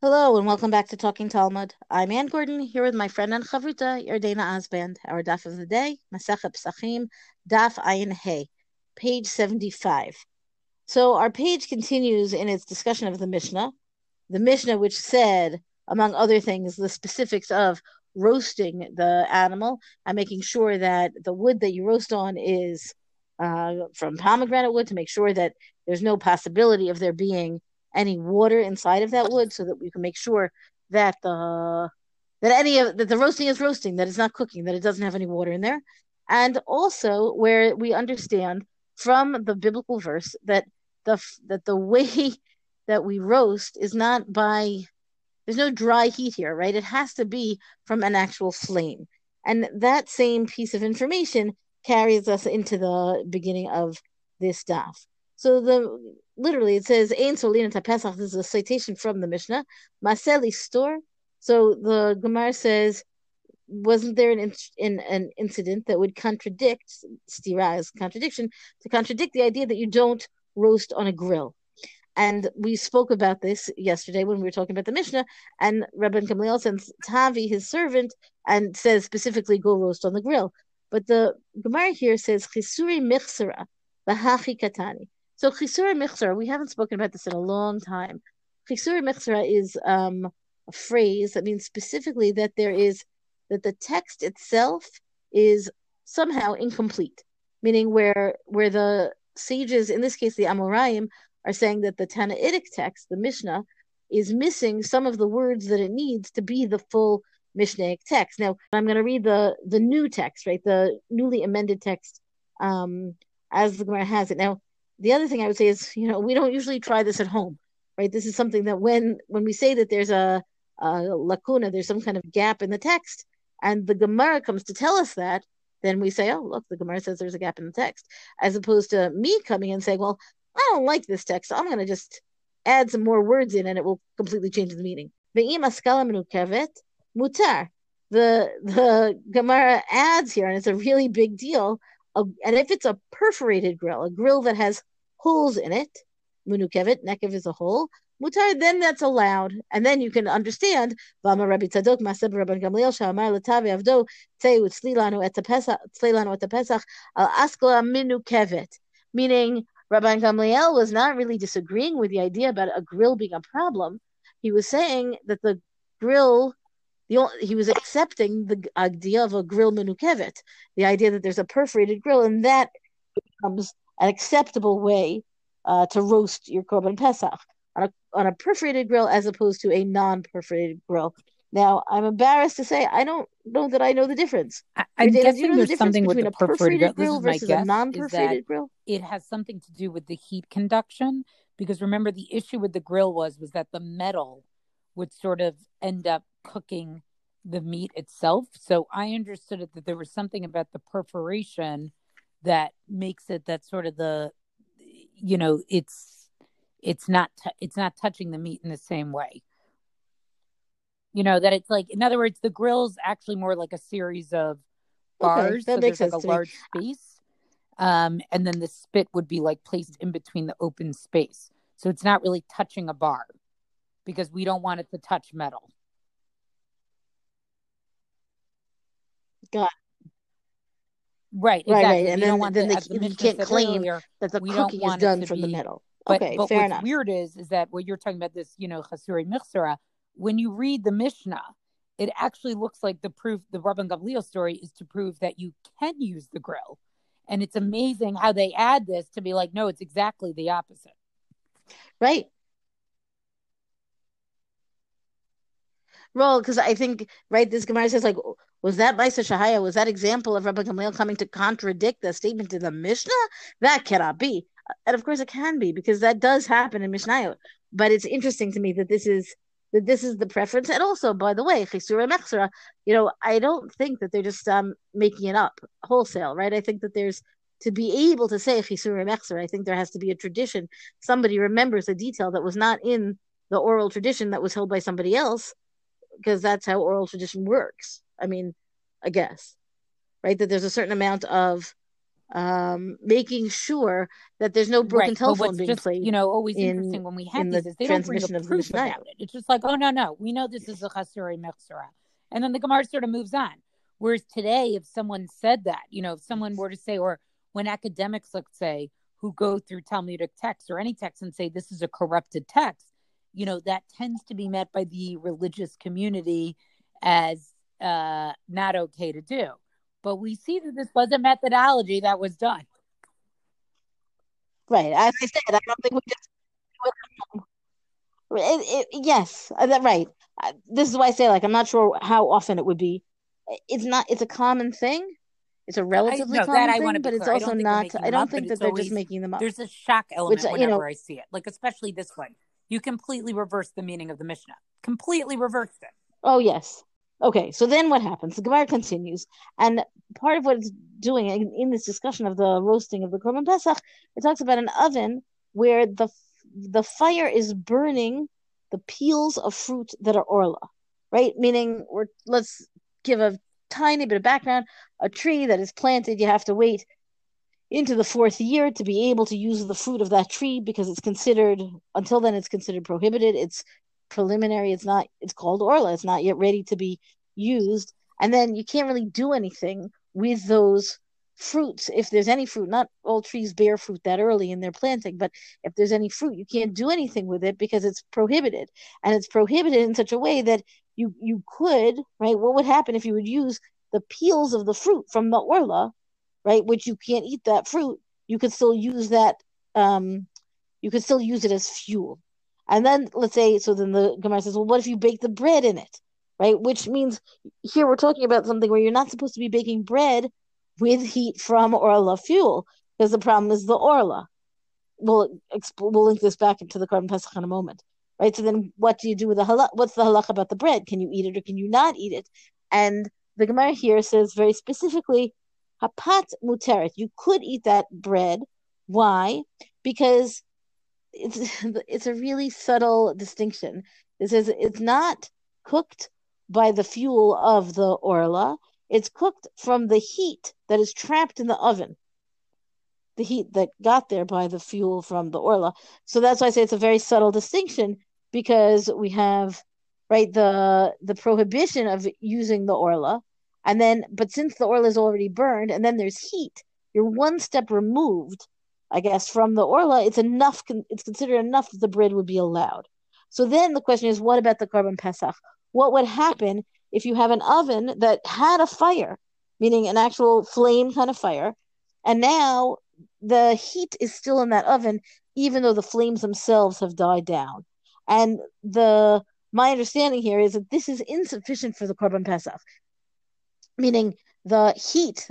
Hello and welcome back to Talking Talmud. I'm Ann Gordon, here with my friend and chavruta, Yardena Osband. Our daf of the day, Masechet Pesachim, daf ayin hey, page 75. So our page continues in its discussion of the Mishnah which said, among other things, the specifics of roasting the animal and making sure that the wood that you roast on is from pomegranate wood to make sure that there's no possibility of there being any water inside of that wood, so that we can make sure that the roasting is roasting, that it's not cooking, that it doesn't have any water in there. And also where we understand from the biblical verse that the way that we roast is not by, there's no dry heat here, right? It has to be from an actual flame. And that same piece of information carries us into the beginning of this daf. So literally it says, Ein Solin et HaPesach. This is a citation from the Mishnah. Maseli Stor. So the Gemara says, wasn't there an incident that would contradict, stira is contradiction, to contradict the idea that you don't roast on a grill? And we spoke about this yesterday when we were talking about the Mishnah, and Rabban Gamliel sends Tavi, his servant, and says specifically, go roast on the grill. But the Gemara here says, Chisura Mechsara, V'hachi Katani. So Chisura Mechsara, we haven't spoken about this in a long time. Chisura Mechsara is a phrase that means specifically that that the text itself is somehow incomplete, meaning where the sages, in this case the Amoraim, are saying that the Tannaitic text, the Mishnah, is missing some of the words that it needs to be the full Mishnaic text. Now I'm going to read the new text, right? The newly amended text as the Gemara has it now. The other thing I would say is, we don't usually try this at home, right? This is something that when we say that there's a lacuna, there's some kind of gap in the text, and the Gemara comes to tell us that, then we say, oh, look, the Gemara says there's a gap in the text, as opposed to me coming and saying, well, I don't like this text, so I'm going to just add some more words in, and it will completely change the meaning. The Gemara adds here, and it's a really big deal, and if it's a perforated grill, a grill that has holes in it, munukevet, nekev is a hole, mutar, then that's allowed. And then you can understand, meaning Rabban Gamliel was not really disagreeing with the idea about a grill being a problem. He was saying that the grill, he was accepting the idea of a grill menukevet, the idea that there's a perforated grill, and that becomes an acceptable way to roast your Korban Pesach on a perforated grill as opposed to a non-perforated grill. Now, I'm embarrassed to say I don't know that I know the difference. I'm guessing there's something between with a perforated grill versus a non-perforated grill. It has something to do with the heat conduction, because remember the issue with the grill was that the metal would sort of end up cooking the meat itself. So I understood it that there was something about the perforation that makes it that sort of the, it's not touching the meat in the same way. That it's like, in other words, the grill's actually more like a series of bars. Okay, that makes sense. Like a large space, and then the spit would be like placed in between the open space. So it's not really touching a bar, because we don't want it to touch metal. Got it. Right, exactly. Right. And you can't claim that the cooking is done from the metal. Okay, but fair enough. What's weird is that when you're talking about this, Chisura Mechsara, when you read the Mishnah, it actually looks like the proof, the Rabban Gamliel story is to prove that you can use the grill. And it's amazing how they add this to be like, no, it's exactly the opposite. Right. Well, because I think, right, this Gemara says, like, was that Maaser Sheni? Was that example of Rabban Gamliel coming to contradict the statement in the Mishnah? That cannot be. And of course it can be, because that does happen in Mishnayot. But it's interesting to me that this is the preference. And also, by the way, Chisura Mechsara, I don't think that they're just making it up wholesale, right? I think that there's, to be able to say Chisura Mechsara, I think there has to be a tradition. Somebody remembers a detail that was not in the oral tradition that was held by somebody else, because that's how oral tradition works. I mean, I guess, right? That there's a certain amount of making sure that there's no broken telephone being played. You know, always interesting when we have this is they don't bring up proof about it. It's just like, oh, no, we know this is a Chisura Mechsara. And then the Gemara sort of moves on. Whereas today, if someone said that, you know, if someone were to say, or when academics, let's say, who go through Talmudic texts or any text and say this is a corrupted text, you know, that tends to be met by the religious community as not okay to do. But we see that this was a methodology that was done. Right. As I said, I don't think we just... Yes, that's right. This is why I say, like, I'm not sure how often it would be. It's not. It's a common thing. It's a relatively common thing, but it's also not... I don't think that they're just making them up. There's a shock element whenever I see it. Like, especially this one. You completely reversed the meaning of the Mishnah. Completely reversed it. Oh, yes. Okay, so then what happens? The Gemara continues. And part of what it's doing in this discussion of the roasting of the Korban Pesach, it talks about an oven where the fire is burning the peels of fruit that are Orla, right? Meaning, let's give a tiny bit of background. A tree that is planted, you have to wait into the fourth year to be able to use the fruit of that tree because it's considered, until then it's considered prohibited. It's preliminary, it's called Orla, it's not yet ready to be used, and then you can't really do anything with those fruits. If there's any fruit, not all trees bear fruit that early in their planting, but if there's any fruit, you can't do anything with it because it's prohibited, and it's prohibited in such a way that you could, right, what would happen if you would use the peels of the fruit from the Orla, right, which you can't eat that fruit, you could still use that, you could still use it as fuel. And then let's say, so then the Gemara says, well, what if you bake the bread in it, right? Which means here we're talking about something where you're not supposed to be baking bread with heat from Orla fuel, because the problem is the Orla. We'll link this back into the Korban Pesach in a moment, right? So then what do you do with the halakha? What's the halakha about the bread? Can you eat it or can you not eat it? And the Gemara here says very specifically, hapat muteret, you could eat that bread. Why? Because it's a really subtle distinction. It says it's not cooked by the fuel of the Orla. It's cooked from the heat that is trapped in the oven. The heat that got there by the fuel from the Orla. So that's why I say it's a very subtle distinction, because we have, right, the prohibition of using the Orla, and then, but since the Orla is already burned and then there's heat, you're one step removed, I guess, from the Orla. It's enough. It's considered enough that the bread would be allowed. So then the question is, what about the Korban Pesach? What would happen if you have an oven that had a fire, meaning an actual flame kind of fire, and now the heat is still in that oven, even though the flames themselves have died down? And my understanding here is that this is insufficient for the Korban Pesach, meaning the heat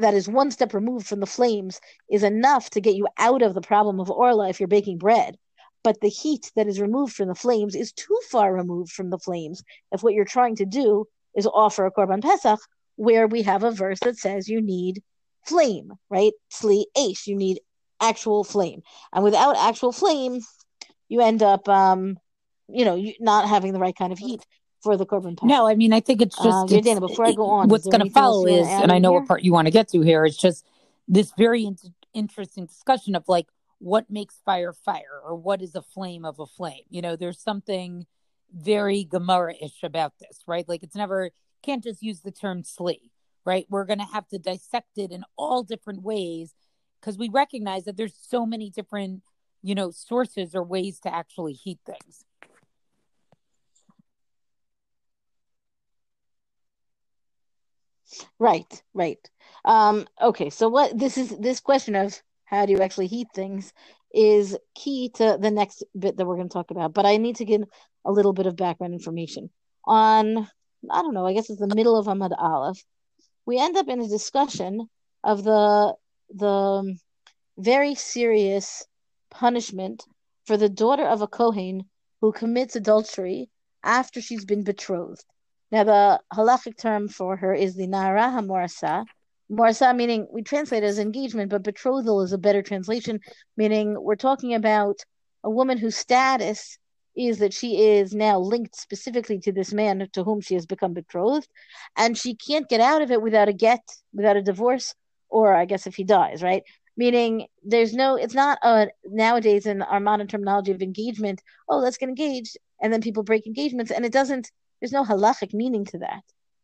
that is one step removed from the flames is enough to get you out of the problem of Orla if you're baking bread. But the heat that is removed from the flames is too far removed from the flames if what you're trying to do is offer a Korban Pesach, where we have a verse that says you need flame, right? Tzli Esh, you need actual flame. And without actual flame, you end up, not having the right kind of heat for the Korban Pesach. No, I mean, I think it's just... Yardena, before I go on... What's going to follow is, and I know what part you want to get to here, is just this very interesting discussion of, like, what makes fire, or what is a flame of a flame? You know, there's something very Gemara-ish about this, right? Like, it's never... Can't just use the term sli, right? We're going to have to dissect it in all different ways, because we recognize that there's so many different, you know, sources or ways to actually heat things. Right. Okay, so what this question of how do you actually heat things is key to the next bit that we're going to talk about. But I need to give a little bit of background information. On, I don't know, I guess it's the middle of Ahmad Aleph, we end up in a discussion of the very serious punishment for the daughter of a kohen who commits adultery after she's been betrothed. Now, the halachic term for her is the Na'arah Me'orasah. Morasa meaning, we translate it as engagement, but betrothal is a better translation, meaning we're talking about a woman whose status is that she is now linked specifically to this man to whom she has become betrothed, and she can't get out of it without a get, without a divorce, or I guess if he dies, right? Meaning there's no, it's not a, nowadays in our modern terminology of engagement, oh, let's get engaged, and then people break engagements, and it doesn't, there's no halachic meaning to that,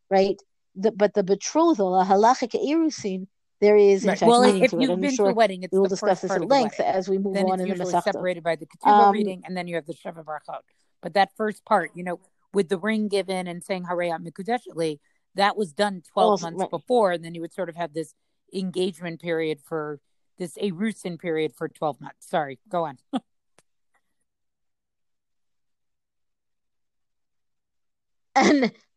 right? But the betrothal, a halachic erusin, there is in fact meaning to it. Well, if you've been to a wedding, it's the first part of the wedding. We'll discuss this at length as we move on in the Masechta. Then it's usually separated by the Ketubah reading, and then you have the Shavuot baruchot. But that first part, you know, with the ring given and saying Harayat Mikudeshli, that was done 12 months before, and then you would sort of have this engagement period for this Erusin period for 12 months. Sorry, go on.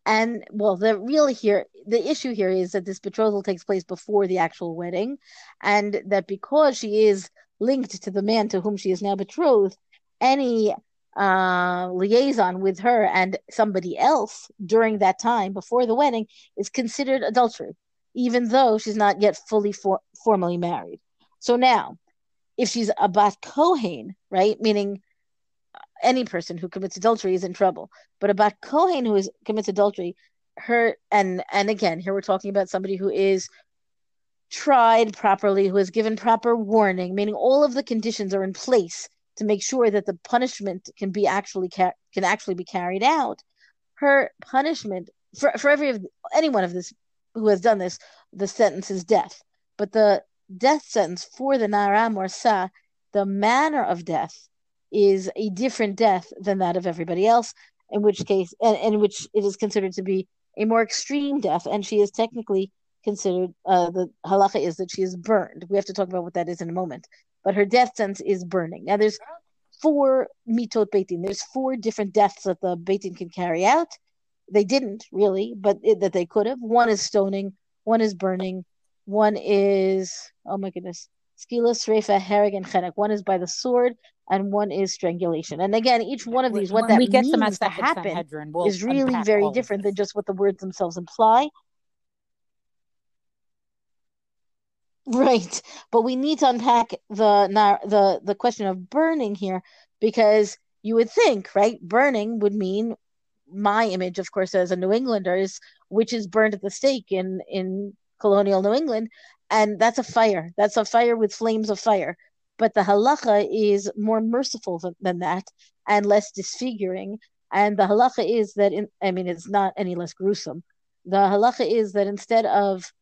And well, the real here, the issue here is that this betrothal takes place before the actual wedding, and that because she is linked to the man to whom she is now betrothed, any liaison with her and somebody else during that time before the wedding is considered adultery, even though she's not yet fully formally married. So now, if she's a bat kohen, right, meaning any person who commits adultery is in trouble, but a bat kohen who commits adultery, her, and again, here we're talking about somebody who is tried properly, who is given proper warning, meaning all of the conditions are in place to make sure that the punishment can be actually can actually be carried out. Her punishment for anyone of this who has done this, the sentence is death, but the death sentence for the Na'arah Me'orasah, the manner of death, is a different death than that of everybody else, in which case, in which it is considered to be a more extreme death, and she is technically considered, the halacha is that she is burned. We have to talk about what that is in a moment, but her death sentence is burning. Now there's 4 Mitot Beit Din, there's 4 different deaths that the Beit Din can carry out. They didn't really, but that they could have. One is stoning, one is burning, one is, oh my goodness, skila, Shreifah, hereg, and chenek. One is by the sword, and one is strangulation. And again, each one of these, what that means to happen is really very different than just what the words themselves imply. Right, but we need to unpack the question of burning here, because you would think, right, burning would mean, my image, of course, as a New Englander, is witches burned at the stake in colonial New England, and that's a fire. That's a fire with flames of fire. But the halacha is more merciful than that and less disfiguring. And the halacha is that, it's not any less gruesome. The halacha is that instead of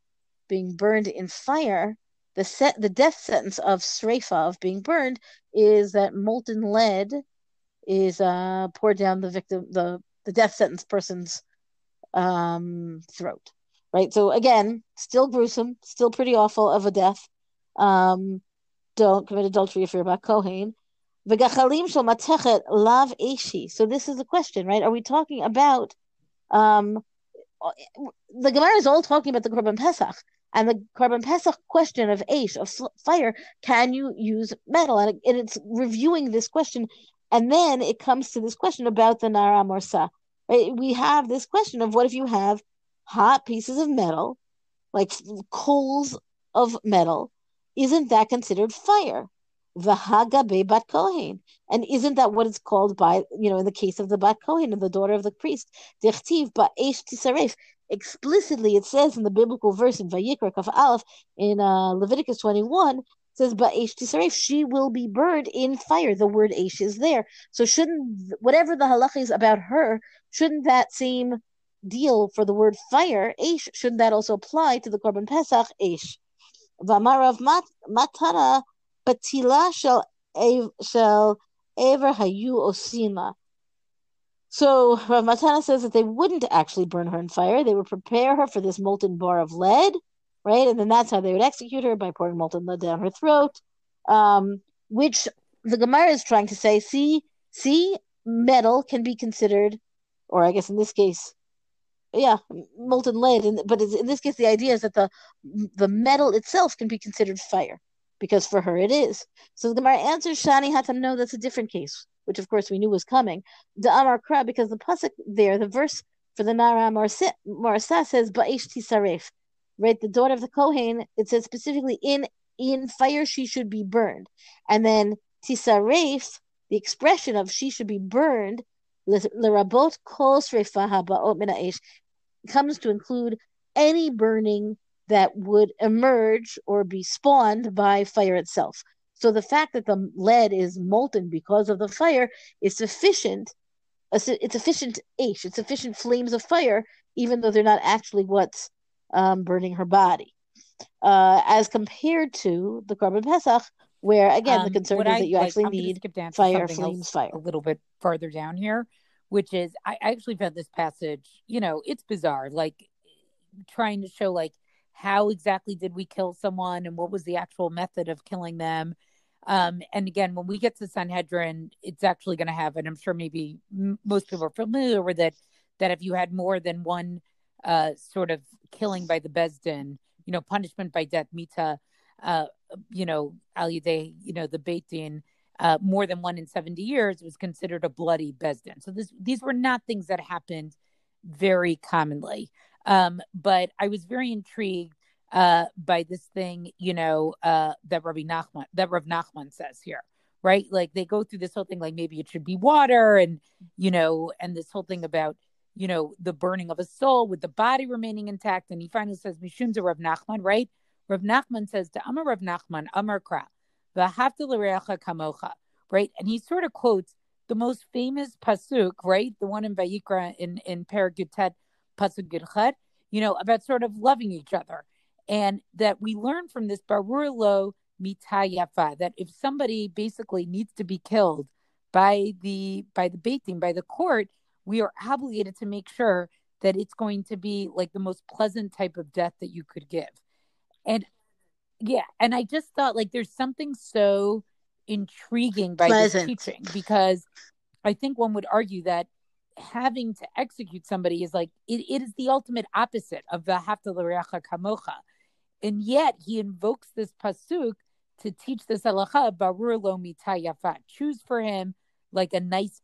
being burned in fire, the death sentence of Shreifah, of being burned, is that molten lead is poured down the victim, the death sentence person's throat, right? So again, still gruesome, still pretty awful of a death. Don't commit adultery if you're about Kohen. V'gachalim shel matechet lav eshi. So this is the question, right? Are we talking about, the Gemara is all talking about the Korban Pesach, and the Korban Pesach question of esh, of fire, can you use metal? And it's reviewing this question. And then it comes to this question about the Na'arah Me'orasah. Right? We have this question of what if you have hot pieces of metal, like coals of metal, isn't that considered fire? V'hagabe bat kohen. And isn't that what it's called by, in the case of the bat kohen, and the daughter of the priest? Dichtiv ba'esh tisaref. Explicitly, it says in the biblical verse in Vayikra, Kaf Aleph, in Leviticus 21, says, but Esh Tisaref, she will be burned in fire. The word Esh is there. So shouldn't, whatever the halacha is about her, shouldn't that same deal for the word fire, Esh, shouldn't that also apply to the Korban Pesach, Esh? V'amar Rav Matana, batila shel ever hayu osima. So Rav Matana says that they wouldn't actually burn her in fire. They would prepare her for this molten bar of lead, right? And then that's how they would execute her, by pouring molten lead down her throat, which the Gemara is trying to say, see, metal can be considered, or I guess in this case, yeah, molten lead. But in this case, the idea is that the metal itself can be considered fire, because for her it is. So the Gemara answers, Shani Hatam, no, that's a different case, which of course we knew was coming. Da'amar Kra, because the pasuk there, the verse for the Na'arah Me'orasah says, Ba'esh Tisaref. Right, the daughter of the Kohen, it says specifically in fire she should be burned. And then Tisaref, the expression of she should be burned, lerabot kol shreifa haba'ot min ha'esh, comes to include any burning that would emerge or be spawned by fire itself. So the fact that the lead is molten because of the fire is sufficient. It's sufficient ash. It's sufficient flames of fire, even though they're not actually what's burning her body. As compared to the Korban Pesach, where again the concern is that you actually need fire, flames, fire. A little bit farther down here, which is I actually found this passage. You know, it's bizarre. Like trying to show like how exactly did we kill someone and what was the actual method of killing them. And again, when we get to Sanhedrin, it's actually going to have, and I'm sure maybe most people are familiar with it, that if you had more than one sort of killing by the Beis Din, you know, punishment by death, mita, you know, al yedei, you know, the Beit Din, more than one in 70 years was considered a bloody Beis Din. So these were not things that happened very commonly. But I was very intrigued by this thing, you know, that Rav Nachman says here, right? Like they go through this whole thing, like maybe it should be water and, you know, and this whole thing about, you know, the burning of a soul with the body remaining intact. And he finally says, Mishum ze Rav Nachman, right? Rav Nachman says, Amar Rav Nachman, Amar Kra, V'ahavta l'reacha kamocha, right? And he sort of quotes the most famous Pasuk, right? The one in Vayikra in Perek Yud Tet, Pasuk Yud Ches, you know, about sort of loving each other. And that we learn from this Barur Lo Mitayafa, that if somebody basically needs to be killed by the Beit Din, by the court, we are obligated to make sure that it's going to be like the most pleasant type of death that you could give. And I just thought like there's something so intriguing by pleasant. This teaching, because I think one would argue that having to execute somebody is like, it is the ultimate opposite of the Ha'ahavta l'reacha kamocha. And yet he invokes this pasuk to teach this halacha, barur lo mita yafa. Choose for him like a nice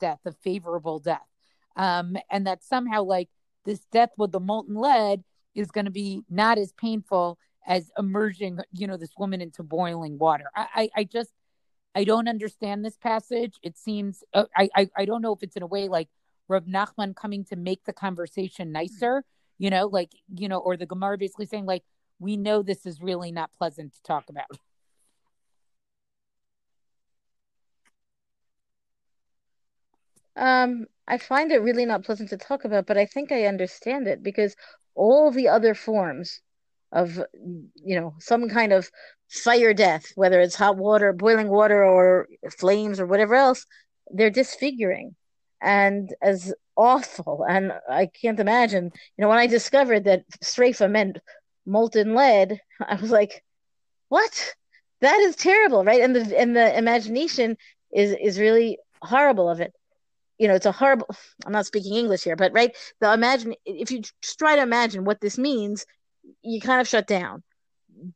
death, a favorable death. And that somehow like this death with the molten lead is going to be not as painful as immersing, you know, this woman into boiling water. I don't understand this passage. It seems, I don't know if it's in a way like Rav Nachman coming to make the conversation nicer, you know, like, you know, or the Gemara basically saying like, we know this is really not pleasant to talk about. I find it really not pleasant to talk about, but I think I understand it because all the other forms of, you know, some kind of fire death, whether it's hot water, boiling water, or flames, or whatever else, they're disfiguring and as awful. And I can't imagine, you know, when I discovered that Shreifah meant molten lead, I was like, what? That is terrible, right? And the imagination is really horrible of it. You know, it's a horrible, I'm not speaking English here, but right, if you try to imagine what this means, you kind of shut down,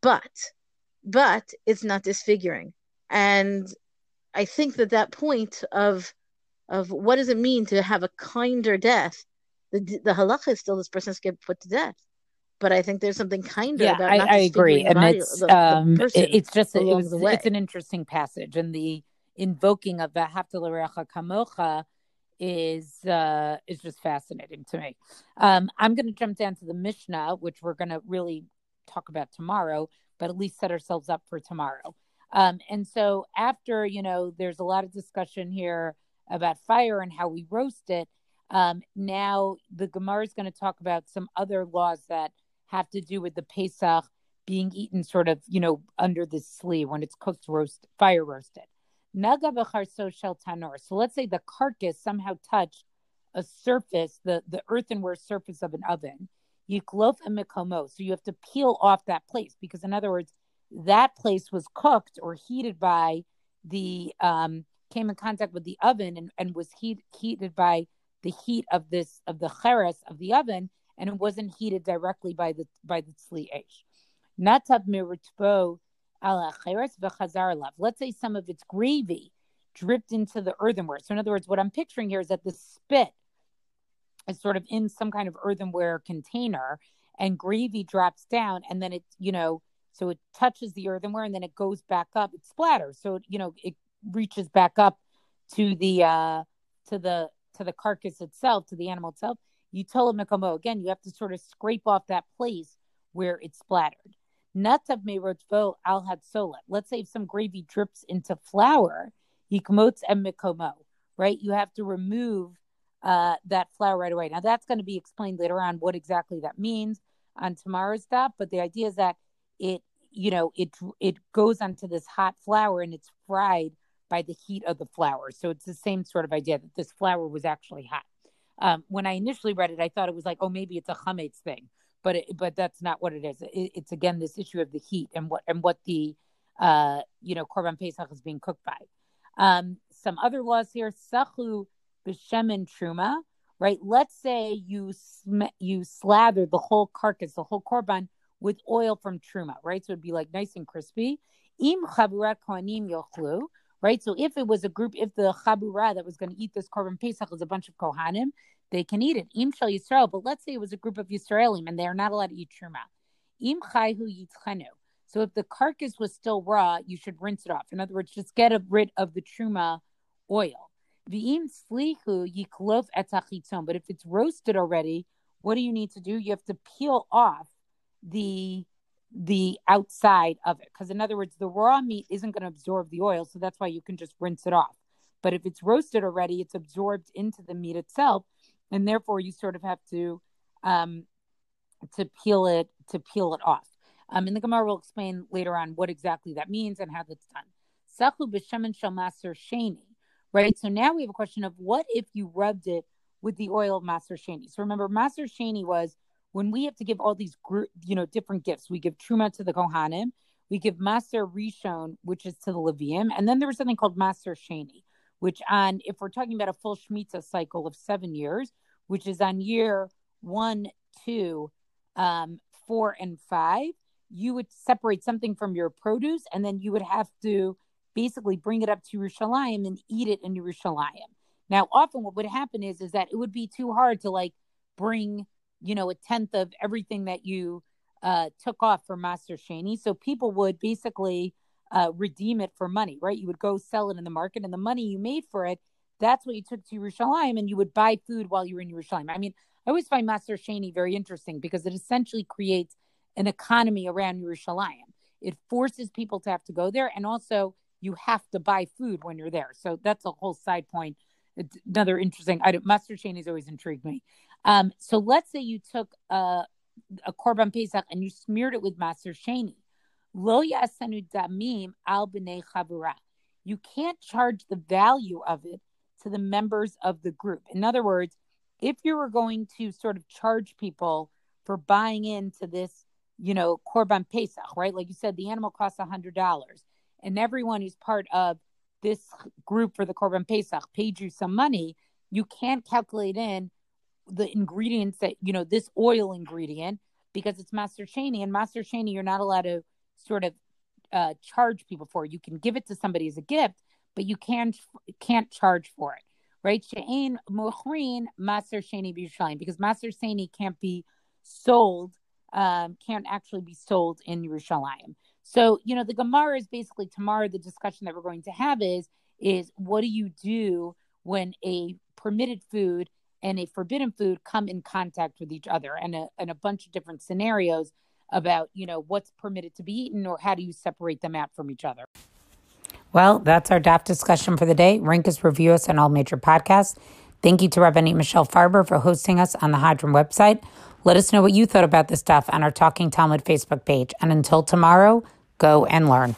but it's not disfiguring. And I think that point of what does it mean to have a kinder death, the halacha is still this person's get put to death, but I think there's something kinder about it. I agree, and it's an interesting passage, and the invoking of the Ha'ahavta l'reacha kamocha is just fascinating to me. I'm going to jump down to the Mishnah, which we're going to really talk about tomorrow, but at least set ourselves up for tomorrow. And so after, you know, there's a lot of discussion here about fire and how we roast it. Now the Gemara is going to talk about some other laws that have to do with the Pesach being eaten sort of, you know, under the tzli when it's cooked, fire roasted. Nagav b'charso shel tanor. So let's say the carcass somehow touched a surface, the earthenware surface of an oven. Yiklof es mikomo. So you have to peel off that place because, in other words, that place was cooked or heated by came in contact with the oven and was heated by the heat of the cheres of the oven, and it wasn't heated directly by the Tzli Esh. Natav mirutvo. Let's say some of its gravy dripped into the earthenware. So in other words, what I'm picturing here is that the spit is sort of in some kind of earthenware container and gravy drops down and then it, you know, so it touches the earthenware and then it goes back up, it splatters. So, you know, it reaches back up to the carcass itself, to the animal itself. You tell it, again, you have to sort of scrape off that place where it's splattered. Natav mirutvo al hatzola. Let's say if some gravy drips into flour, Ikmotz and mikomo, right? You have to remove that flour right away. Now, that's going to be explained later on what exactly that means on tomorrow's daf, but the idea is that it, you know, it goes onto this hot flour and it's fried by the heat of the flour. So it's the same sort of idea that this flour was actually hot. When I initially read it, I thought it was like, oh, maybe it's a chametz thing, but that's not what it is. It's again, this issue of the heat and what the, Korban Pesach is being cooked by. Some other laws here, sachu b'shemen truma, right? Let's say you slather the whole carcass, the whole korban with oil from truma, right? So it'd be like nice and crispy. Im chaburat kohanim yochlu, right? So if it was a group, if the chabura that was going to eat this korban pesach is a bunch of kohanim, they can eat it. Im shel Yisrael, but let's say it was a group of Yisraelim and they are not allowed to eat truma. Im chayhu yitchenu. So if the carcass was still raw, you should rinse it off. In other words, just get rid of the truma oil. V'im slihu yiklof et hachitzon. But if it's roasted already, what do you need to do? You have to peel off the outside of it. Because in other words, the raw meat isn't going to absorb the oil, so that's why you can just rinse it off. But if it's roasted already, it's absorbed into the meat itself, and therefore you sort of have to peel it off. And the Gemara will explain later on what exactly that means and how that's done. Sachu b'shemen shel Maaser Sheni, right? So now we have a question of what if you rubbed it with the oil of Maaser Sheni? So remember, Maaser Sheni was when we have to give all these, different gifts. We give Truma to the Kohanim, we give Maaser Rishon, which is to the Leviim, and then there was something called Maaser Sheni, which on, if we're talking about a full Shemitah cycle of 7 years, which is on year 1, 2, 4, and 5, you would separate something from your produce, and then you would have to basically bring it up to Yerushalayim and eat it in Yerushalayim. Now, often what would happen is that it would be too hard to bring, a tenth of everything that you took off for Maaser Sheni. So people would basically redeem it for money, right? You would go sell it in the market, and the money you made for it, that's what you took to Yerushalayim, and you would buy food while you were in Yerushalayim. I mean, I always find Maaser Sheni very interesting because it essentially creates an economy around Yerushalayim. It forces people to have to go there, and also you have to buy food when you're there. So that's a whole side point. It's another interesting item. Maaser Sheni has always intrigued me. So let's say you took a Korban Pesach and you smeared it with Maaser Sheni. Lo ya'asenu damim al b'nei chavura. You can't charge the value of it to the members of the group. In other words, if you were going to sort of charge people for buying into this Korban Pesach, right? Like you said, the animal costs $100 and everyone who's part of this group for the Korban Pesach paid you some money. You can't calculate in the ingredients that, this oil ingredient, because it's Maaser Sheni, and Maaser Sheni, you're not allowed to sort of charge people for it. You can give it to somebody as a gift, but you can't charge for it, right? She'ein mochrin Maaser Sheni b'Yerushalayim, because Maaser Sheni can't be sold. Can't actually be sold in Yerushalayim. So, the Gemara is basically tomorrow, the discussion that we're going to have is what do you do when a permitted food and a forbidden food come in contact with each other, and a bunch of different scenarios about, what's permitted to be eaten, or how do you separate them out from each other? Well, that's our DAF discussion for the day. Rank us, review us on all major podcasts. Thank you to Rabbi Michelle Farber for hosting us on the Hadron website. Let us know what you thought about this stuff on our Talking Talmud Facebook page. And until tomorrow, go and learn.